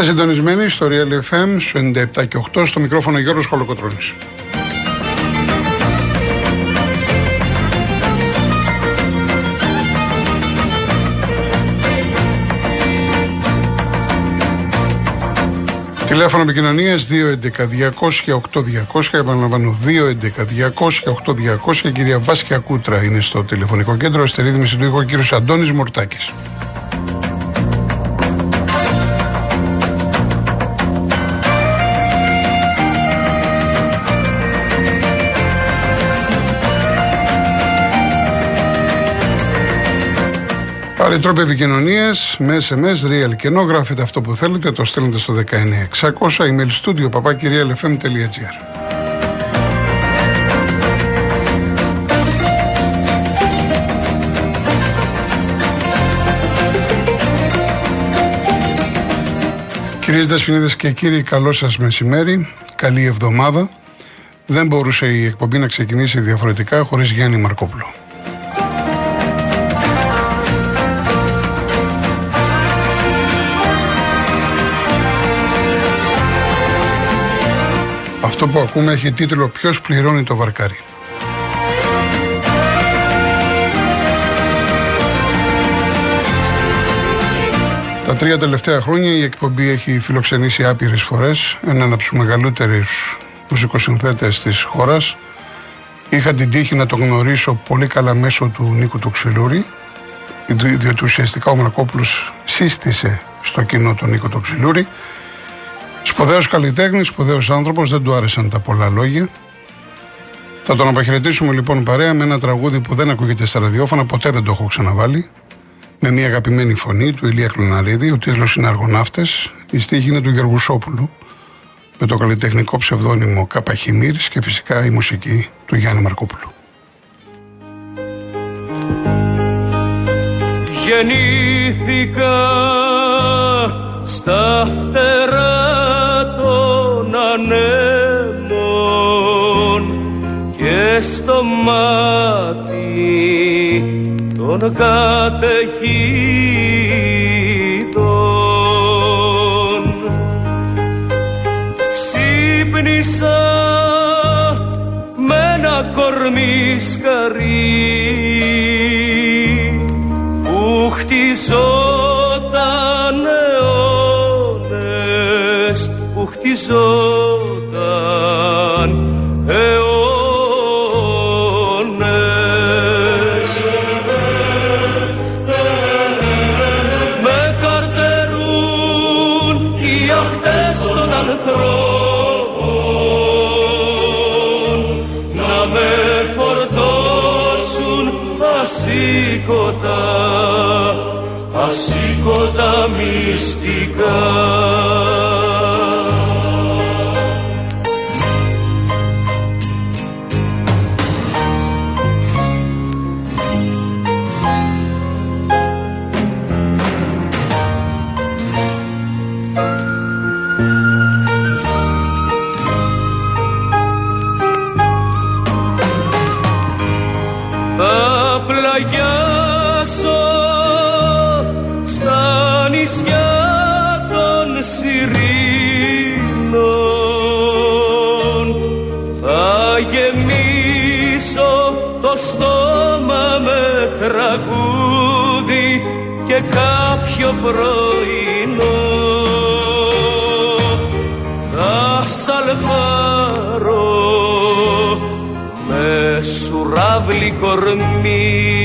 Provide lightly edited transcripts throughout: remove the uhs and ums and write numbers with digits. Είστε συντονισμένοι στο Real FM στους 97 και 8, στο μικρόφωνο Γιώργος Κολοκοτρώνης. Τηλέφωνο επικοινωνίας 211-200-8200, επαναλαμβάνω 211-200-8200. Η κυρία Βάσκια Κούτρα είναι στο τηλεφωνικό κέντρο, στη ρύθμιση του ήχου ο κύριος Αντώνης Μορτάκης. Πάλι τρόποι επικοινωνίας με SMS, real κενό, γράφετε αυτό που θέλετε, το στέλνετε στο 19600, email studio, papakirialfm.gr. Κυρίες δεσποινίδες και κύριοι, καλό σας μεσημέρι, καλή εβδομάδα. Δεν μπορούσε η εκπομπή να ξεκινήσει διαφορετικά χωρίς Γιάννη Μαρκόπουλο. Αυτό που ακούμε έχει τίτλο «Ποιος πληρώνει το βαρκάρι». Τα τρία τελευταία χρόνια η εκπομπή έχει φιλοξενήσει άπειρες φορές έναν από τους μεγαλύτερους μουσικοσυνθέτες της χώρας. Είχα την τύχη να τον γνωρίσω πολύ καλά μέσω του Νίκου του Ξυλούρη, διότι ουσιαστικά ο Μαρκόπουλος σύστησε στο κοινό τον Νίκο του Ξυλούρη. Σπουδαίος καλλιτέχνης, σπουδαίος άνθρωπος, δεν του άρεσαν τα πολλά λόγια. Θα τον αποχαιρετήσουμε λοιπόν παρέα με ένα τραγούδι που δεν ακούγεται στα ραδιόφωνα, ποτέ δεν το έχω ξαναβάλει. Με μια αγαπημένη φωνή του Ηλία Κλωναρίδη, ο τίτλος είναι «Αργοναύτες», η στίχη είναι του Γιώργου Σόπουλου, με το καλλιτεχνικό ψευδώνυμο Καπαχημήρης και φυσικά η μουσική του Γιάννη Μαρκόπουλου. Γεννήθηκα στα φτερά και στο μάτι των καταιγίδων ξύπνησα με ένα κορμί σκαρί που χτιζόταν αιώνες, που χτιζόταν αιώνες. Με καρτερούν οι αχτές των ανθρώπων να με φορτώσουν ασήκωτα, ασήκωτα μυστικά. Κάποιο πρωινό θα σαλβάρω με σουράβλι κορμί.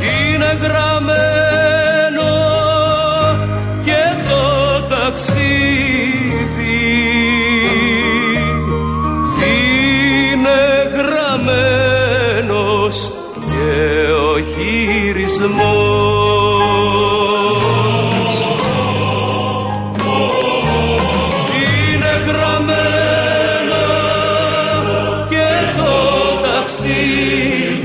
Είναι γραμμένο και το ταξίδι, είναι γραμμένος και είναι γραμμένο και το ταξίδι,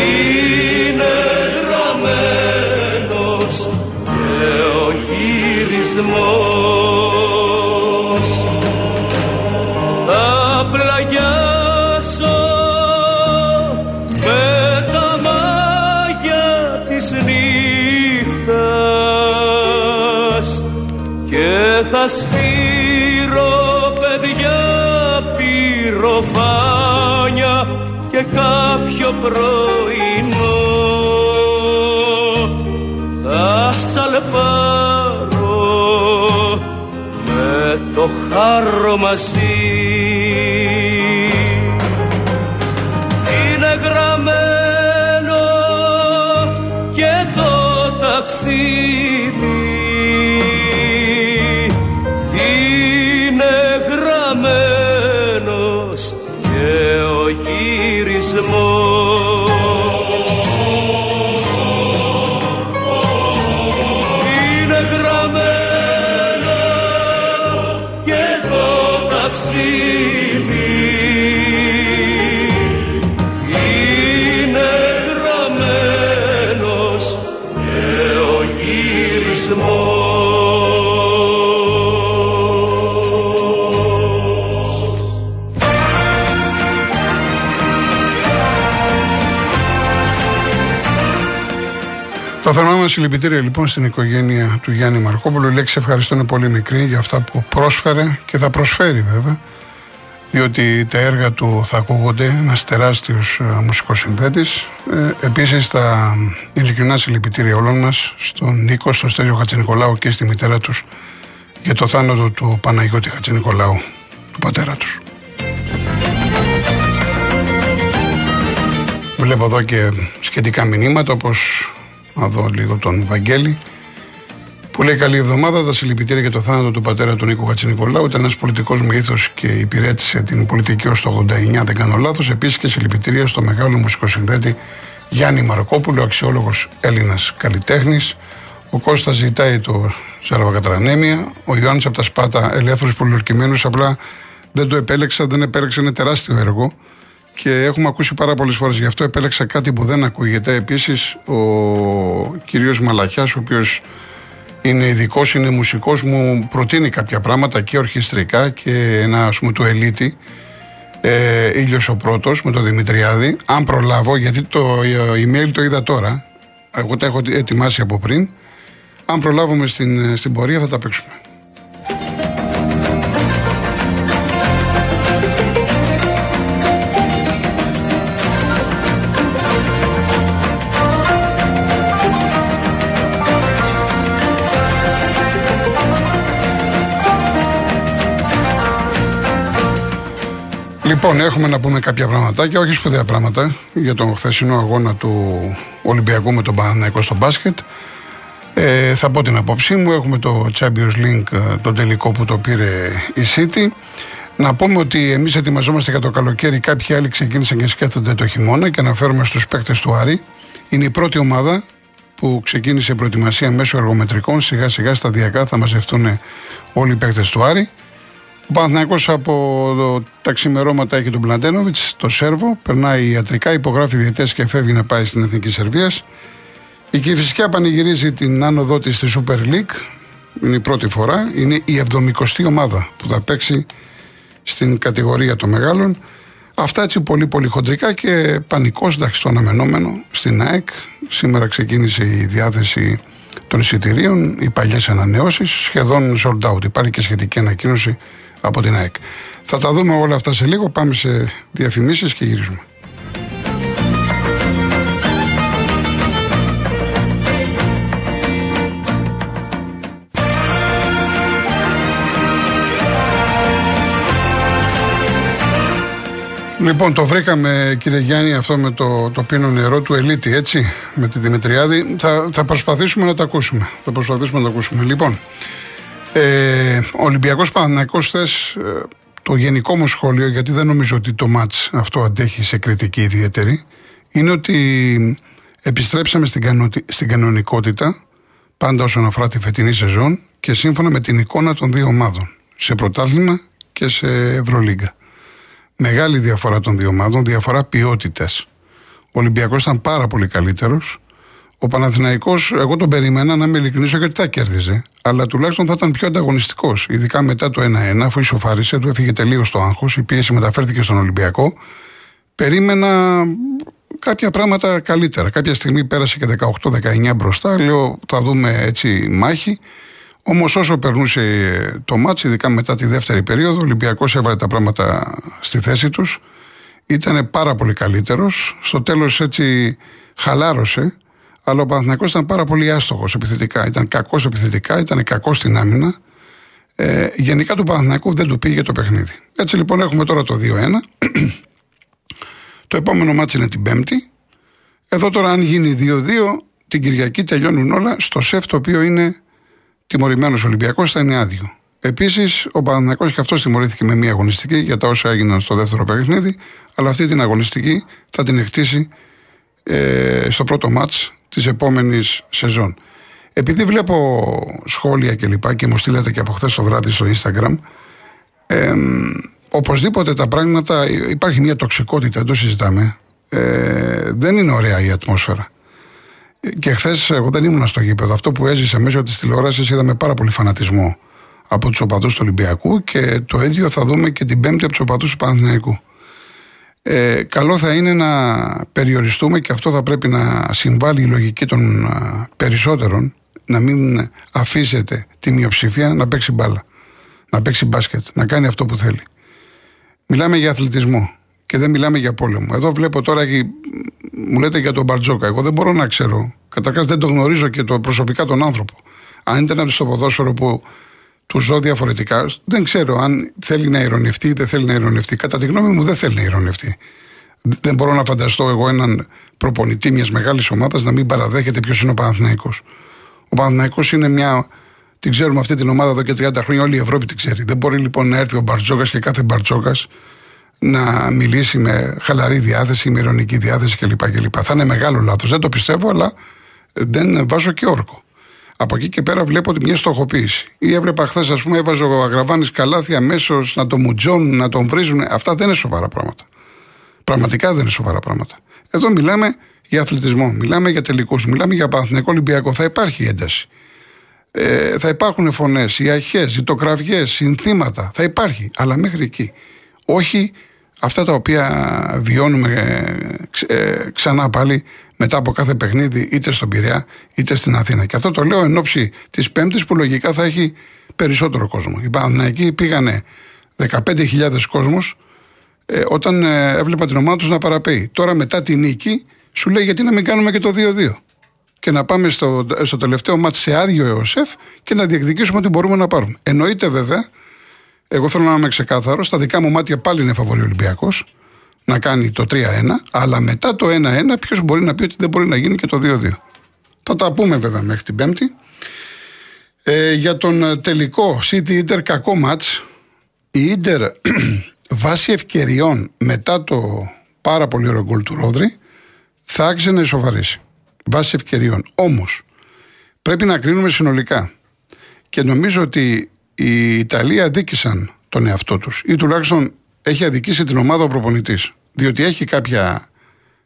είναι γραμμένος και ο γυρισμός. Τα πλαγιά και κάποιο πρωινό θα σαλπάρω με το χάρο μαζί. Είναι γραμμένο και το ταξίδι, συλληπιτήρια λοιπόν στην οικογένεια του Γιάννη Μαρκόπουλου. Η λέξη ευχαριστώ είναι πολύ μικρή για αυτά που πρόσφερε και θα προσφέρει βέβαια, διότι τα έργα του θα ακούγονται, ένας τεράστιος μουσικός συνθέτης. Επίσης τα ειλικρινά συλληπιτήρια όλων μας στον Νίκο, στον Στέλιο Χατζενικολάου και στη μητέρα τους για το θάνατο του Παναγιώτη Χατζενικολάου, του πατέρα τους. Βλέπω εδώ και σχετικά μηνύματα, όπως να δω λίγο τον Βαγγέλη που λέει καλή εβδομάδα. Τα συλληπιτήρια για το θάνατο του πατέρα του Νίκου Χατζενικολάου. Ήταν ένας πολιτικός με ήθος και υπηρέτησε την πολιτική ως το 89, δεν κάνω λάθος. Επίσης και συλληπιτήρια στο μεγάλο μουσικοσυνθέτη Γιάννη Μαρκόπουλο, αξιόλογος Έλληνας καλλιτέχνης. Ο Κώστας ζητάει το Σαραβακατρανέμια. Ο Ιωάννης από τα Σπάτα, ελεύθερος πολιορκημένος, απλά δεν το επέλεξα, δεν επέλεξε ένα τεράστιο έργο. Και έχουμε ακούσει πάρα πολλές φορές γι' αυτό, επέλεξα κάτι που δεν ακούγεται. Επίσης ο κύριος Μαλαχιάς, ο οποίος είναι ειδικός, είναι μουσικός, μου προτείνει κάποια πράγματα και ορχιστρικά και ένα ας πούμε του Ελίτη, Ήλιος ο Πρώτος με τον Δημητριάδη, αν προλάβω, γιατί το email το είδα τώρα, εγώ τα έχω ετοιμάσει από πριν, αν προλάβουμε στην πορεία θα τα παίξουμε. Λοιπόν, έχουμε να πούμε κάποια πραγματάκια, όχι σπουδαία πράγματα, για τον χθεσινό αγώνα του Ολυμπιακού με τον Παναθηναϊκό στο μπάσκετ. Θα πω την απόψή μου. Έχουμε το Champions League, τον τελικό που το πήρε η City. Να πούμε ότι εμείς ετοιμαζόμαστε για το καλοκαίρι, κάποιοι άλλοι ξεκίνησαν και σκέφτονται το χειμώνα, και αναφέρομαι στους παίκτες του Άρη. Είναι η πρώτη ομάδα που ξεκίνησε προετοιμασία μέσω εργομετρικών. Σιγά σιγά σταδιακά θα μαζευτούν όλοι οι παίκτες του Άρη. Ο Παναθηναϊκός από τα ξημερώματα έχει τον Πλαντένοβιτς, το Σέρβο, περνάει ιατρικά, υπογράφει διαιτές και φεύγει να πάει στην Εθνική Σερβίας. Η Κηφισιά πανηγυρίζει την άνοδό της στη Super League, είναι η πρώτη φορά, είναι η 70η ομάδα που θα παίξει στην κατηγορία των μεγάλων. Αυτά έτσι πολύ πολύ χοντρικά και πανικός, εντάξει, το αναμενόμενο στην ΑΕΚ. Σήμερα ξεκίνησε η διάθεση των εισιτηρίων, οι παλιές ανανεώσεις, σχεδόν sold out, υπάρχει και σχετική ανακοίνωση από την ΑΕΚ. Θα τα δούμε όλα αυτά σε λίγο, πάμε σε διαφημίσεις και γυρίζουμε. Λοιπόν, το βρήκαμε κύριε Γιάννη αυτό με το πίνο νερό του Ελίτη, έτσι, με τη Δημητριάδη. Θα προσπαθήσουμε να το ακούσουμε. Λοιπόν, ο Ολυμπιακός Παναθηναϊκός, θες το γενικό μου σχόλιο, γιατί δεν νομίζω ότι το μάτς αυτό αντέχει σε κριτική ιδιαίτερη, είναι ότι επιστρέψαμε στην κανονικότητα, πάντα όσον αφορά τη φετινή σεζόν και σύμφωνα με την εικόνα των δύο ομάδων, σε πρωτάθλημα και σε Ευρωλίγκα. Μεγάλη διαφορά των δύο ομάδων, διαφορά ποιότητας. Ο Ολυμπιακός ήταν πάρα πολύ καλύτερος. Ο Παναθηναϊκός, εγώ τον περίμενα, να είμαι ειλικρινής, γιατί τα κέρδιζε, αλλά τουλάχιστον θα ήταν πιο ανταγωνιστικός. Ειδικά μετά το 1-1, αφού ισοφάρισε, του έφυγε τελείως το άγχος, η πίεση μεταφέρθηκε στον Ολυμπιακό. Περίμενα κάποια πράγματα καλύτερα. Κάποια στιγμή πέρασε και 18-19 μπροστά. Λέω, θα δούμε έτσι μάχη. Όμως όσο περνούσε το μάτς, ειδικά μετά τη δεύτερη περίοδο, ο Ολυμπιακός έβαλε τα πράγματα στη θέση τους. ήταν πάρα πολύ καλύτερος. Στο τέλος έτσι χαλάρωσε. Αλλά ο Παναθηναϊκός ήταν πάρα πολύ άστοχος επιθετικά. Ήταν κακός επιθετικά, ήταν κακός στην άμυνα. Γενικά του Παναθηναϊκού δεν του πήγε το παιχνίδι. Έτσι λοιπόν έχουμε τώρα το 2-1. Το επόμενο μάτσι είναι την Πέμπτη. Εδώ τώρα, αν γίνει 2-2, την Κυριακή τελειώνουν όλα στο σεφ, το οποίο είναι τιμωρημένος Ολυμπιακός, θα είναι άδειο. Επίσης, ο Παναθηναϊκός και αυτός τιμωρήθηκε με μία αγωνιστική για τα όσα έγιναν στο δεύτερο παιχνίδι, αλλά αυτή την αγωνιστική θα την εκτίσει στο πρώτο μάτς της επόμενης σεζόν. Επειδή βλέπω σχόλια κλπ. Και μου στείλατε και από χθες το βράδυ στο Instagram, οπωσδήποτε τα πράγματα, υπάρχει μια τοξικότητα, δεν το συζητάμε. Δεν είναι ωραία η ατμόσφαιρα. Και χθες εγώ δεν ήμουν στο γήπεδο. Αυτό που έζησα μέσω της τηλεόρασης, είδαμε πάρα πολύ φανατισμό από τους οπαδούς του Ολυμπιακού, και το ίδιο θα δούμε και την Πέμπτη από τους οπαδούς του Παναθηναϊκού. Καλό θα είναι να περιοριστούμε, και αυτό θα πρέπει να συμβάλλει η λογική των περισσότερων, να μην αφήσετε τη μειοψηφία να παίξει μπάλα, να παίξει μπάσκετ, να κάνει αυτό που θέλει. Μιλάμε για αθλητισμό και δεν μιλάμε για πόλεμο. Εδώ βλέπω τώρα, μου λέτε για τον Μπαρτζόκα. Εγώ δεν μπορώ να ξέρω. Καταρχάς δεν τον γνωρίζω και προσωπικά τον άνθρωπο. Αν ήταν από το ποδόσφαιρο που του ζω διαφορετικά, δεν ξέρω αν θέλει να ειρωνευτεί ή δεν θέλει να ειρωνευτεί. Κατά τη γνώμη μου, δεν θέλει να ειρωνευτεί. Δεν μπορώ να φανταστώ εγώ έναν προπονητή μιας μεγάλης ομάδας να μην παραδέχεται ποιος είναι ο Παναθηναϊκός. Ο Παναθηναϊκός είναι μια. Την ξέρουμε αυτή την ομάδα εδώ και 30 χρόνια, όλη η Ευρώπη την ξέρει. Δεν μπορεί λοιπόν να έρθει ο Μπαρτζόκας και κάθε Μπαρτζόκας να μιλήσει με χαλαρή διάθεση, με ειρωνική διάθεση κλπ. Θα είναι μεγάλο λάθος. Δεν το πιστεύω, αλλά δεν βάζω και όρκο. Από εκεί και πέρα βλέπω ότι μια στοχοποίηση. Ή έβλεπα χθες, ας πούμε, έβαζε ο Αγραβάνης καλάθι αμέσως, να τον μουτζώνουν, να τον βρίζουν. Αυτά δεν είναι σοβαρά πράγματα. Πραγματικά δεν είναι σοβαρά πράγματα. Εδώ μιλάμε για αθλητισμό, μιλάμε για τελικούς, μιλάμε για Παναθηναϊκό Ολυμπιακό. Θα υπάρχει ένταση. Θα υπάρχουν φωνές, οι αχές, ζητοκραυγές, συνθήματα. Θα υπάρχει, αλλά μέχρι εκεί. Όχι αυτά τα οποία βιώνουμε ξανά πάλι μετά από κάθε παιχνίδι, είτε στον Πειραιά είτε στην Αθήνα. Και αυτό το λέω εν ώψη της Πέμπτης που λογικά θα έχει περισσότερο κόσμο. Οι Παναθηναϊκοί πήγανε 15.000 κόσμος όταν έβλεπα την ομάδα τους να παραπέει. Τώρα μετά τη νίκη σου λέει γιατί να μην κάνουμε και το 2-2. Και να πάμε στο τελευταίο μάτς σε άδειο ΕΟΣΕΦ και να διεκδικήσουμε ότι μπορούμε να πάρουμε. Εννοείται βέβαια, εγώ θέλω να είμαι ξεκάθαρος, στα δικά μου μάτια πάλι είναι φαβορί Ολυμπιακός, να κάνει το 3-1, αλλά μετά το 1-1 ποιος μπορεί να πει ότι δεν μπορεί να γίνει και το 2-2. Θα τα πούμε βέβαια μέχρι την Πέμπτη. Για τον τελικό City-Inter, κακό μάτς. Η Inter βάσει ευκαιριών μετά το πάρα πολύ ωραίο γκολ του Ρόδρυ θα άξιζε να ισοφαρίσει. Βάσει ευκαιριών. Όμως, πρέπει να κρίνουμε συνολικά. Και νομίζω ότι οι Ιταλοί αδίκησαν τον εαυτό τους, ή τουλάχιστον έχει αδικήσει την ομάδα ο προπονητής. Διότι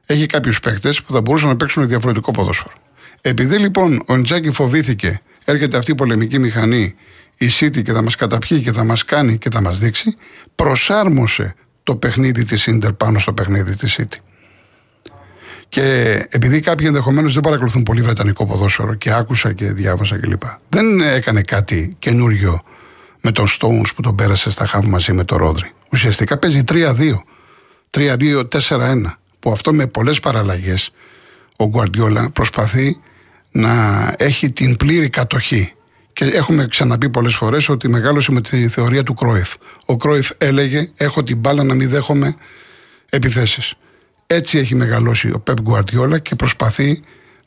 έχει κάποιους παίκτες που θα μπορούσαν να παίξουν διαφορετικό ποδόσφαιρο. Επειδή λοιπόν ο Τζάκι φοβήθηκε, έρχεται αυτή η πολεμική μηχανή, η City, και θα μας καταπιεί και θα μας κάνει και θα μας δείξει, προσάρμοσε το παιχνίδι της Ίντερ πάνω στο παιχνίδι της City. Και επειδή κάποιοι ενδεχομένως δεν παρακολουθούν πολύ βρετανικό ποδόσφαιρο και άκουσα και διάβασα κλπ. Δεν έκανε κάτι καινούριο με τον Στόουν που τον πέρασε στα χαφ μαζί με τον Ρόδρυ. Ουσιαστικά παίζει 3-2. 3-2-4-1. Που αυτό με πολλές παραλλαγές ο Guardiola προσπαθεί να έχει την πλήρη κατοχή. Και έχουμε ξαναπεί πολλές φορές ότι μεγάλωσε με τη θεωρία του Κρόεφ. Ο Κρόεφ έλεγε: έχω την μπάλα να μην δέχομαι επιθέσεις. Έτσι έχει μεγαλώσει ο Πεπ Γκουαρντιόλα και προσπαθεί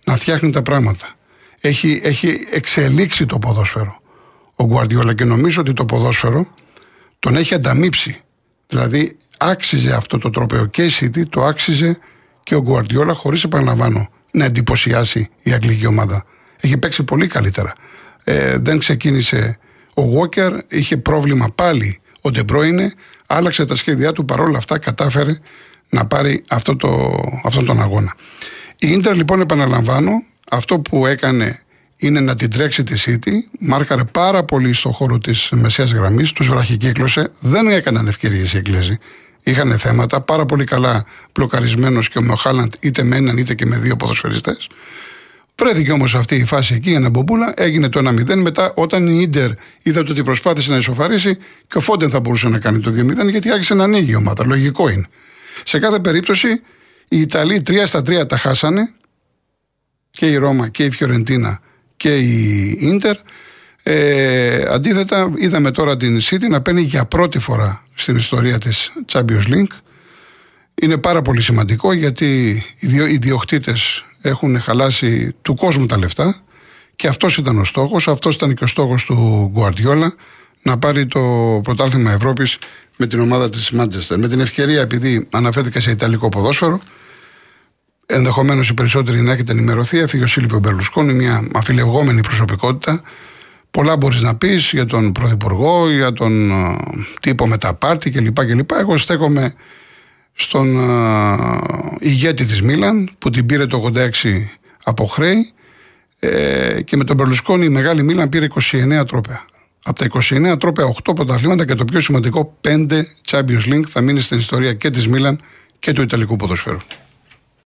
να φτιάχνει τα πράγματα. Έχει εξελίξει το ποδόσφαιρο ο Γκουαρντιόλα και νομίζω ότι το ποδόσφαιρο τον έχει ανταμείψει. Δηλαδή άξιζε αυτό το τρόπαιο και η City, το άξιζε και ο Γκουαρντιόλα, χωρίς, επαναλαμβάνω, να εντυπωσιάσει η αγγλική ομάδα. Έχει παίξει πολύ καλύτερα. Δεν ξεκίνησε ο Walker, είχε πρόβλημα πάλι ο Ντεμπρόινε, άλλαξε τα σχέδιά του, παρόλα αυτά κατάφερε να πάρει αυτόν τον αγώνα. Η Ίντερ λοιπόν, επαναλαμβάνω, αυτό που έκανε είναι να την τρέξει τη City, μάρκαρε πάρα πολύ στο χώρο της μεσαίας γραμμής, τους βραχικύκλωσε, δεν έκαναν ευκαιρίες οι Εγγλέζοι, είχαν θέματα, πάρα πολύ καλά μπλοκαρισμένος και ο Μιωχάλαντ, είτε με έναν είτε και με δύο ποδοσφαιριστές. Βρέθηκε όμως αυτή η φάση εκεί, ένα μπομπούλα, έγινε το 1-0. Μετά, όταν η Ίντερ είδατε ότι προσπάθησε να ισοφαρίσει, και ο Φόντεν θα μπορούσε να κάνει το 2-0, γιατί άρχισε να ανοίγει η ομάδα. Λογικό είναι. Σε κάθε περίπτωση, οι Ιταλοί 3-3 τα χάσανε, και η Ρώμα και η Φιωρεντίνα και η Ίντερ. Αντίθετα, είδαμε τώρα την City να παίρνει για πρώτη φορά στην ιστορία της Champions League. Είναι πάρα πολύ σημαντικό, γιατί οι ιδιοκτήτες έχουν χαλάσει του κόσμου τα λεφτά, και αυτός ήταν ο στόχος, αυτός ήταν και ο στόχος του Guardiola, να πάρει το πρωτάθλημα Ευρώπης με την ομάδα της Manchester. Με την ευκαιρία, επειδή αναφέρθηκα σε ιταλικό ποδόσφαιρο, ενδεχομένως οι περισσότεροι να έχετε ενημερωθεί, έφυγε ο Σίλβιο Μπερλουσκόνε, μια αφιλευγόμενη προσωπικότητα. Πολλά μπορείς να πεις για τον πρωθυπουργό, για τον τύπο με τα πάρτι κλπ. Εγώ στέκομαι στον ηγέτη της Μίλαν, που την πήρε το 86 από χρέη, και με τον Μπερλουσκόνη η μεγάλη Μίλαν πήρε 29 τρόπαια. Από τα 29 τρόπαια, 8 πρωταθλήματα, και το πιο σημαντικό, 5 Champions League, θα μείνει στην ιστορία και της Μίλαν και του Ιταλικού ποδοσφαίρου.